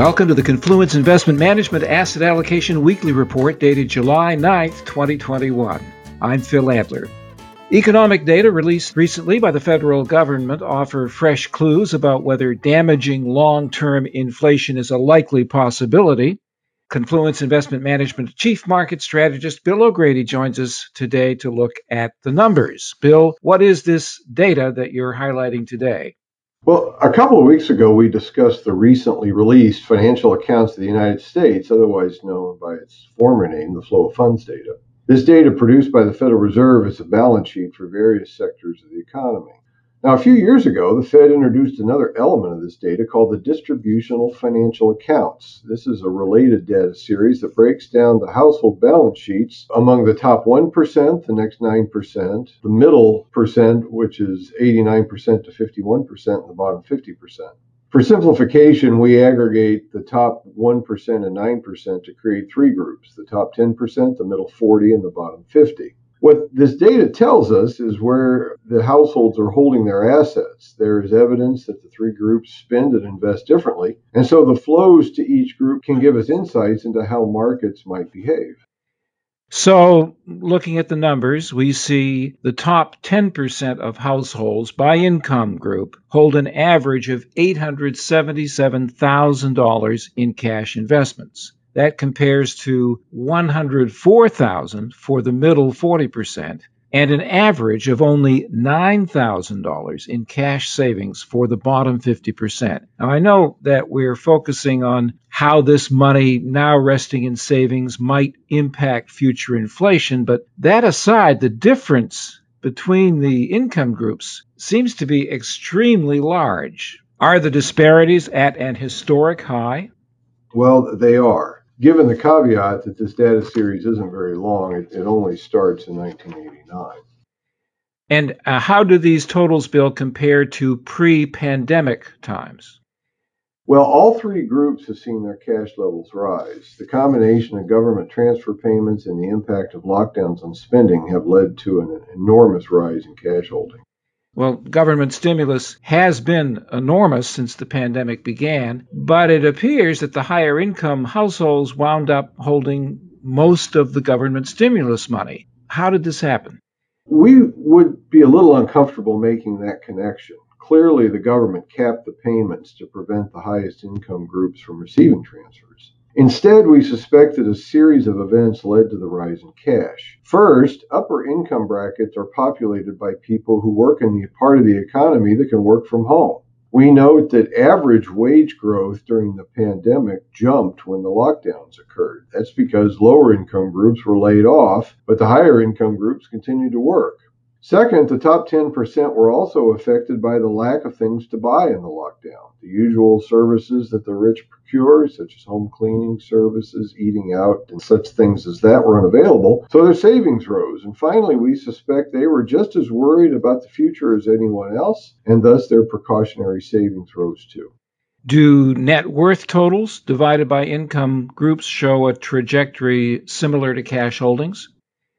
Welcome to the Confluence Investment Management Asset Allocation Weekly Report dated July 9th, 2021. I'm Phil Adler. Economic data released recently by the federal government offer fresh clues about whether damaging long-term inflation is a likely possibility. Confluence Investment Management Chief Market Strategist Bill O'Grady joins us today to look at the numbers. Bill, what is this data that you're highlighting today? Well, a couple of weeks ago, we discussed the recently released Financial Accounts of the United States, otherwise known by its former name, the Flow of Funds data. This data produced by the Federal Reserve is a balance sheet for various sectors of the economy. Now, a few years ago, the Fed introduced another element of this data called the Distributional Financial Accounts. This is a related data series that breaks down the household balance sheets among the top 1%, the next 9%, the middle percent, which is 89% to 51%, and the bottom 50%. For simplification, we aggregate the top 1% and 9% to create three groups, the top 10%, the middle 40%, and the bottom 50%. What this data tells us is where the households are holding their assets. There is evidence that the three groups spend and invest differently, and so the flows to each group can give us insights into how markets might behave. So, looking at the numbers, we see the top 10% of households by income group hold an average of $877,000 in cash investments. That compares to $104,000 for the middle 40% and an average of only $9,000 in cash savings for the bottom 50%. Now, I know that we're focusing on how this money now resting in savings might impact future inflation, but that aside, the difference between the income groups seems to be extremely large. Are the disparities at an historic high? Well, they are. Given the caveat that this data series isn't very long, it only starts in 1989. And how do these totals, Bill, compare to pre-pandemic times? Well, all three groups have seen their cash levels rise. The combination of government transfer payments and the impact of lockdowns on spending have led to an enormous rise in cash holding. Well, government stimulus has been enormous since the pandemic began, but it appears that the higher income households wound up holding most of the government stimulus money. How did this happen? We would be a little uncomfortable making that connection. Clearly, the government capped the payments to prevent the highest income groups from receiving transfers. Instead, we suspect that a series of events led to the rise in cash. First, upper income brackets are populated by people who work in the part of the economy that can work from home. We note that average wage growth during the pandemic jumped when the lockdowns occurred. That's because lower income groups were laid off, but the higher income groups continued to work. Second, the top 10% were also affected by the lack of things to buy in the lockdown. The usual services that the rich procure, such as home cleaning services, eating out, and such things as that were unavailable, so their savings rose. And finally, we suspect they were just as worried about the future as anyone else, and thus their precautionary savings rose too. Do net worth totals divided by income groups show a trajectory similar to cash holdings?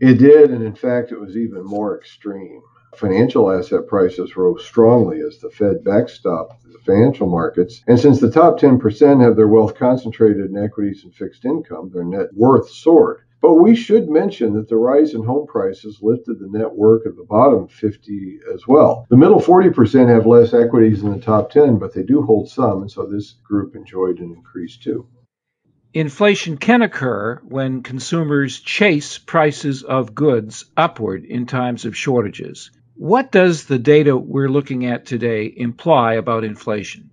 It did, and in fact, it was even more extreme. Financial asset prices rose strongly as the Fed backstopped the financial markets, and since the top 10% have their wealth concentrated in equities and fixed income, their net worth soared. But we should mention that the rise in home prices lifted the net worth of the bottom 50 as well. The middle 40% have less equities than the top 10, but they do hold some, and so this group enjoyed an increase too. Inflation can occur when consumers chase prices of goods upward in times of shortages. What does the data we're looking at today imply about inflation?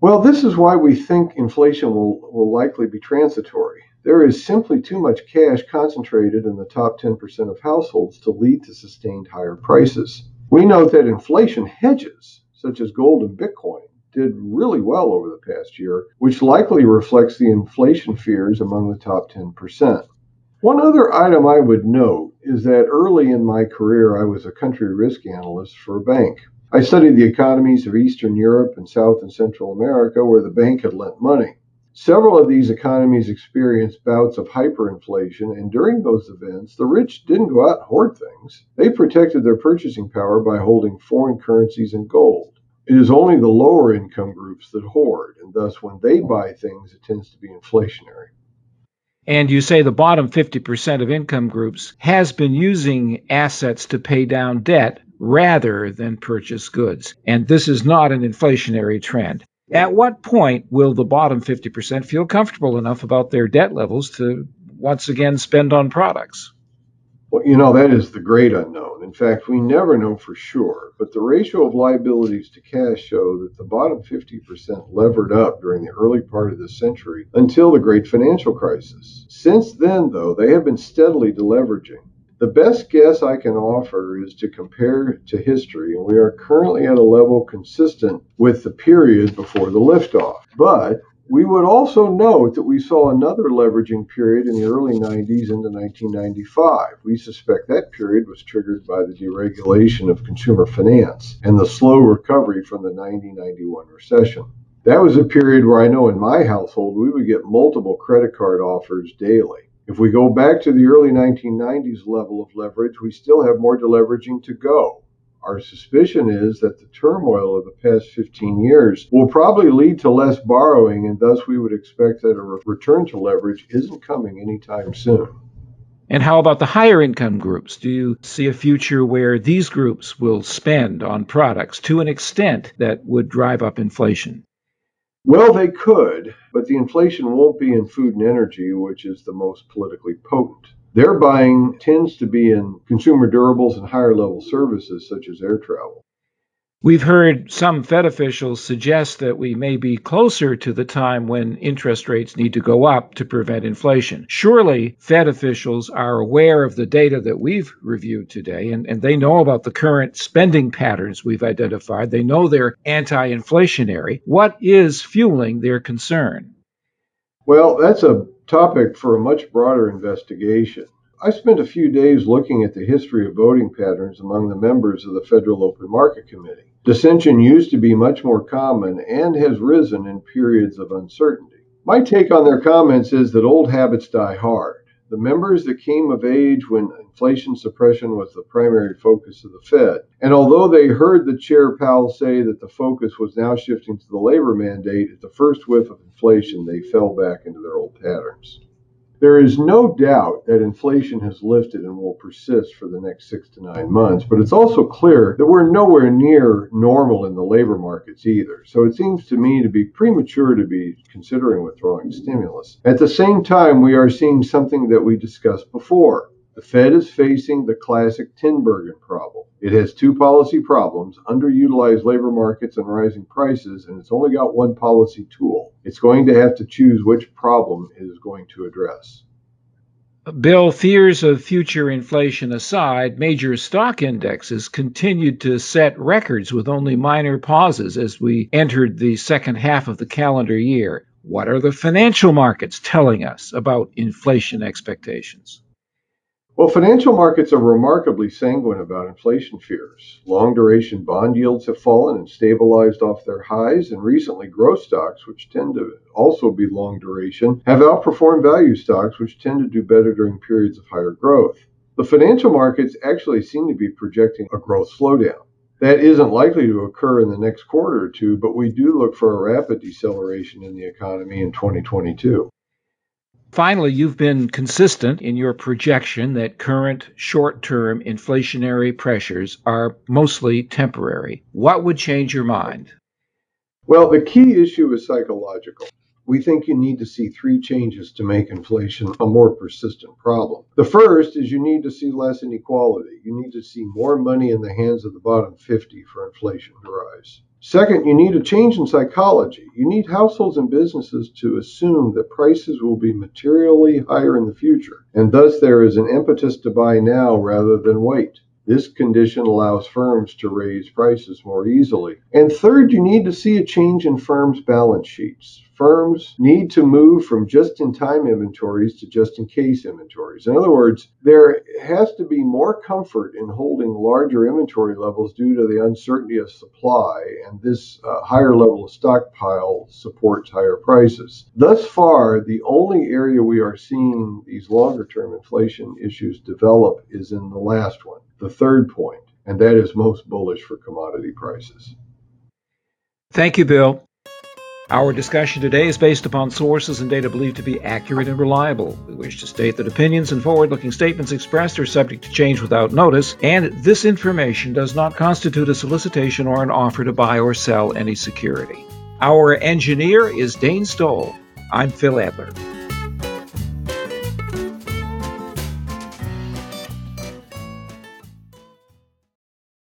Well, this is why we think inflation will likely be transitory. There is simply too much cash concentrated in the top 10% of households to lead to sustained higher prices. We note that inflation hedges, such as gold and Bitcoin, did really well over the past year, which likely reflects the inflation fears among the top 10%. One other item I would note is that early in my career, I was a country risk analyst for a bank. I studied the economies of Eastern Europe and South and Central America where the bank had lent money. Several of these economies experienced bouts of hyperinflation, and during those events, the rich didn't go out and hoard things. They protected their purchasing power by holding foreign currencies and gold. It is only the lower income groups that hoard, and thus when they buy things, it tends to be inflationary. And you say the bottom 50% of income groups has been using assets to pay down debt rather than purchase goods. And this is not an inflationary trend. At what point will the bottom 50% feel comfortable enough about their debt levels to once again spend on products? Well, you know, that is the great unknown. In fact, we never know for sure. But the ratio of liabilities to cash show that the bottom 50% levered up during the early part of this century until the great financial crisis. Since then, though, they have been steadily deleveraging. The best guess I can offer is to compare to history, and we are currently at a level consistent with the period before the liftoff. But we would also note that we saw another leveraging period in the early 90s into 1995. We suspect that period was triggered by the deregulation of consumer finance and the slow recovery from the 1991 recession. That was a period where I know in my household we would get multiple credit card offers daily. If we go back to the early 1990s level of leverage, we still have more deleveraging to go. Our suspicion is that the turmoil of the past 15 years will probably lead to less borrowing, and thus we would expect that a return to leverage isn't coming anytime soon. And how about the higher income groups? Do you see a future where these groups will spend on products to an extent that would drive up inflation? Well, they could, but the inflation won't be in food and energy, which is the most politically potent. Their buying tends to be in consumer durables and higher-level services, such as air travel. We've heard some Fed officials suggest that we may be closer to the time when interest rates need to go up to prevent inflation. Surely, Fed officials are aware of the data that we've reviewed today, and they know about the current spending patterns we've identified. They know they're anti-inflationary. What is fueling their concern? Well, that's a topic for a much broader investigation. I spent a few days looking at the history of voting patterns among the members of the Federal Open Market Committee. Dissension used to be much more common and has risen in periods of uncertainty. My take on their comments is that old habits die hard. The members that came of age when inflation suppression was the primary focus of the Fed, and although they heard the Chair Powell say that the focus was now shifting to the labor mandate, at the first whiff of inflation, they fell back into their old patterns. There is no doubt that inflation has lifted and will persist for the next 6 to 9 months, but it's also clear that we're nowhere near normal in the labor markets either, so it seems to me to be premature to be considering withdrawing stimulus. At the same time, we are seeing something that we discussed before. The Fed is facing the classic Tinbergen problem. It has two policy problems, underutilized labor markets and rising prices, and it's only got one policy tool. It's going to have to choose which problem it is going to address. Bill, fears of future inflation aside, major stock indexes continued to set records with only minor pauses as we entered the second half of the calendar year. What are the financial markets telling us about inflation expectations? Well, financial markets are remarkably sanguine about inflation fears. Long-duration bond yields have fallen and stabilized off their highs, and recently growth stocks, which tend to also be long-duration, have outperformed value stocks, which tend to do better during periods of higher growth. The financial markets actually seem to be projecting a growth slowdown. That isn't likely to occur in the next quarter or two, but we do look for a rapid deceleration in the economy in 2022. Finally, you've been consistent in your projection that current short-term inflationary pressures are mostly temporary. What would change your mind? Well, the key issue is psychological. We think you need to see three changes to make inflation a more persistent problem. The first is you need to see less inequality. You need to see more money in the hands of the bottom 50 for inflation to rise. Second, you need a change in psychology. You need households and businesses to assume that prices will be materially higher in the future, and thus there is an impetus to buy now rather than wait. This condition allows firms to raise prices more easily. And third, you need to see a change in firms' balance sheets. Firms need to move from just-in-time inventories to just-in-case inventories. In other words, there has to be more comfort in holding larger inventory levels due to the uncertainty of supply, and this higher level of stockpile supports higher prices. Thus far, the only area we are seeing these longer-term inflation issues develop is in the last one. The third point, and that is most bullish for commodity prices. Thank you, Bill. Our discussion today is based upon sources and data believed to be accurate and reliable. We wish to state that opinions and forward-looking statements expressed are subject to change without notice, and this information does not constitute a solicitation or an offer to buy or sell any security. Our engineer is Dane Stoll. I'm Phil Adler.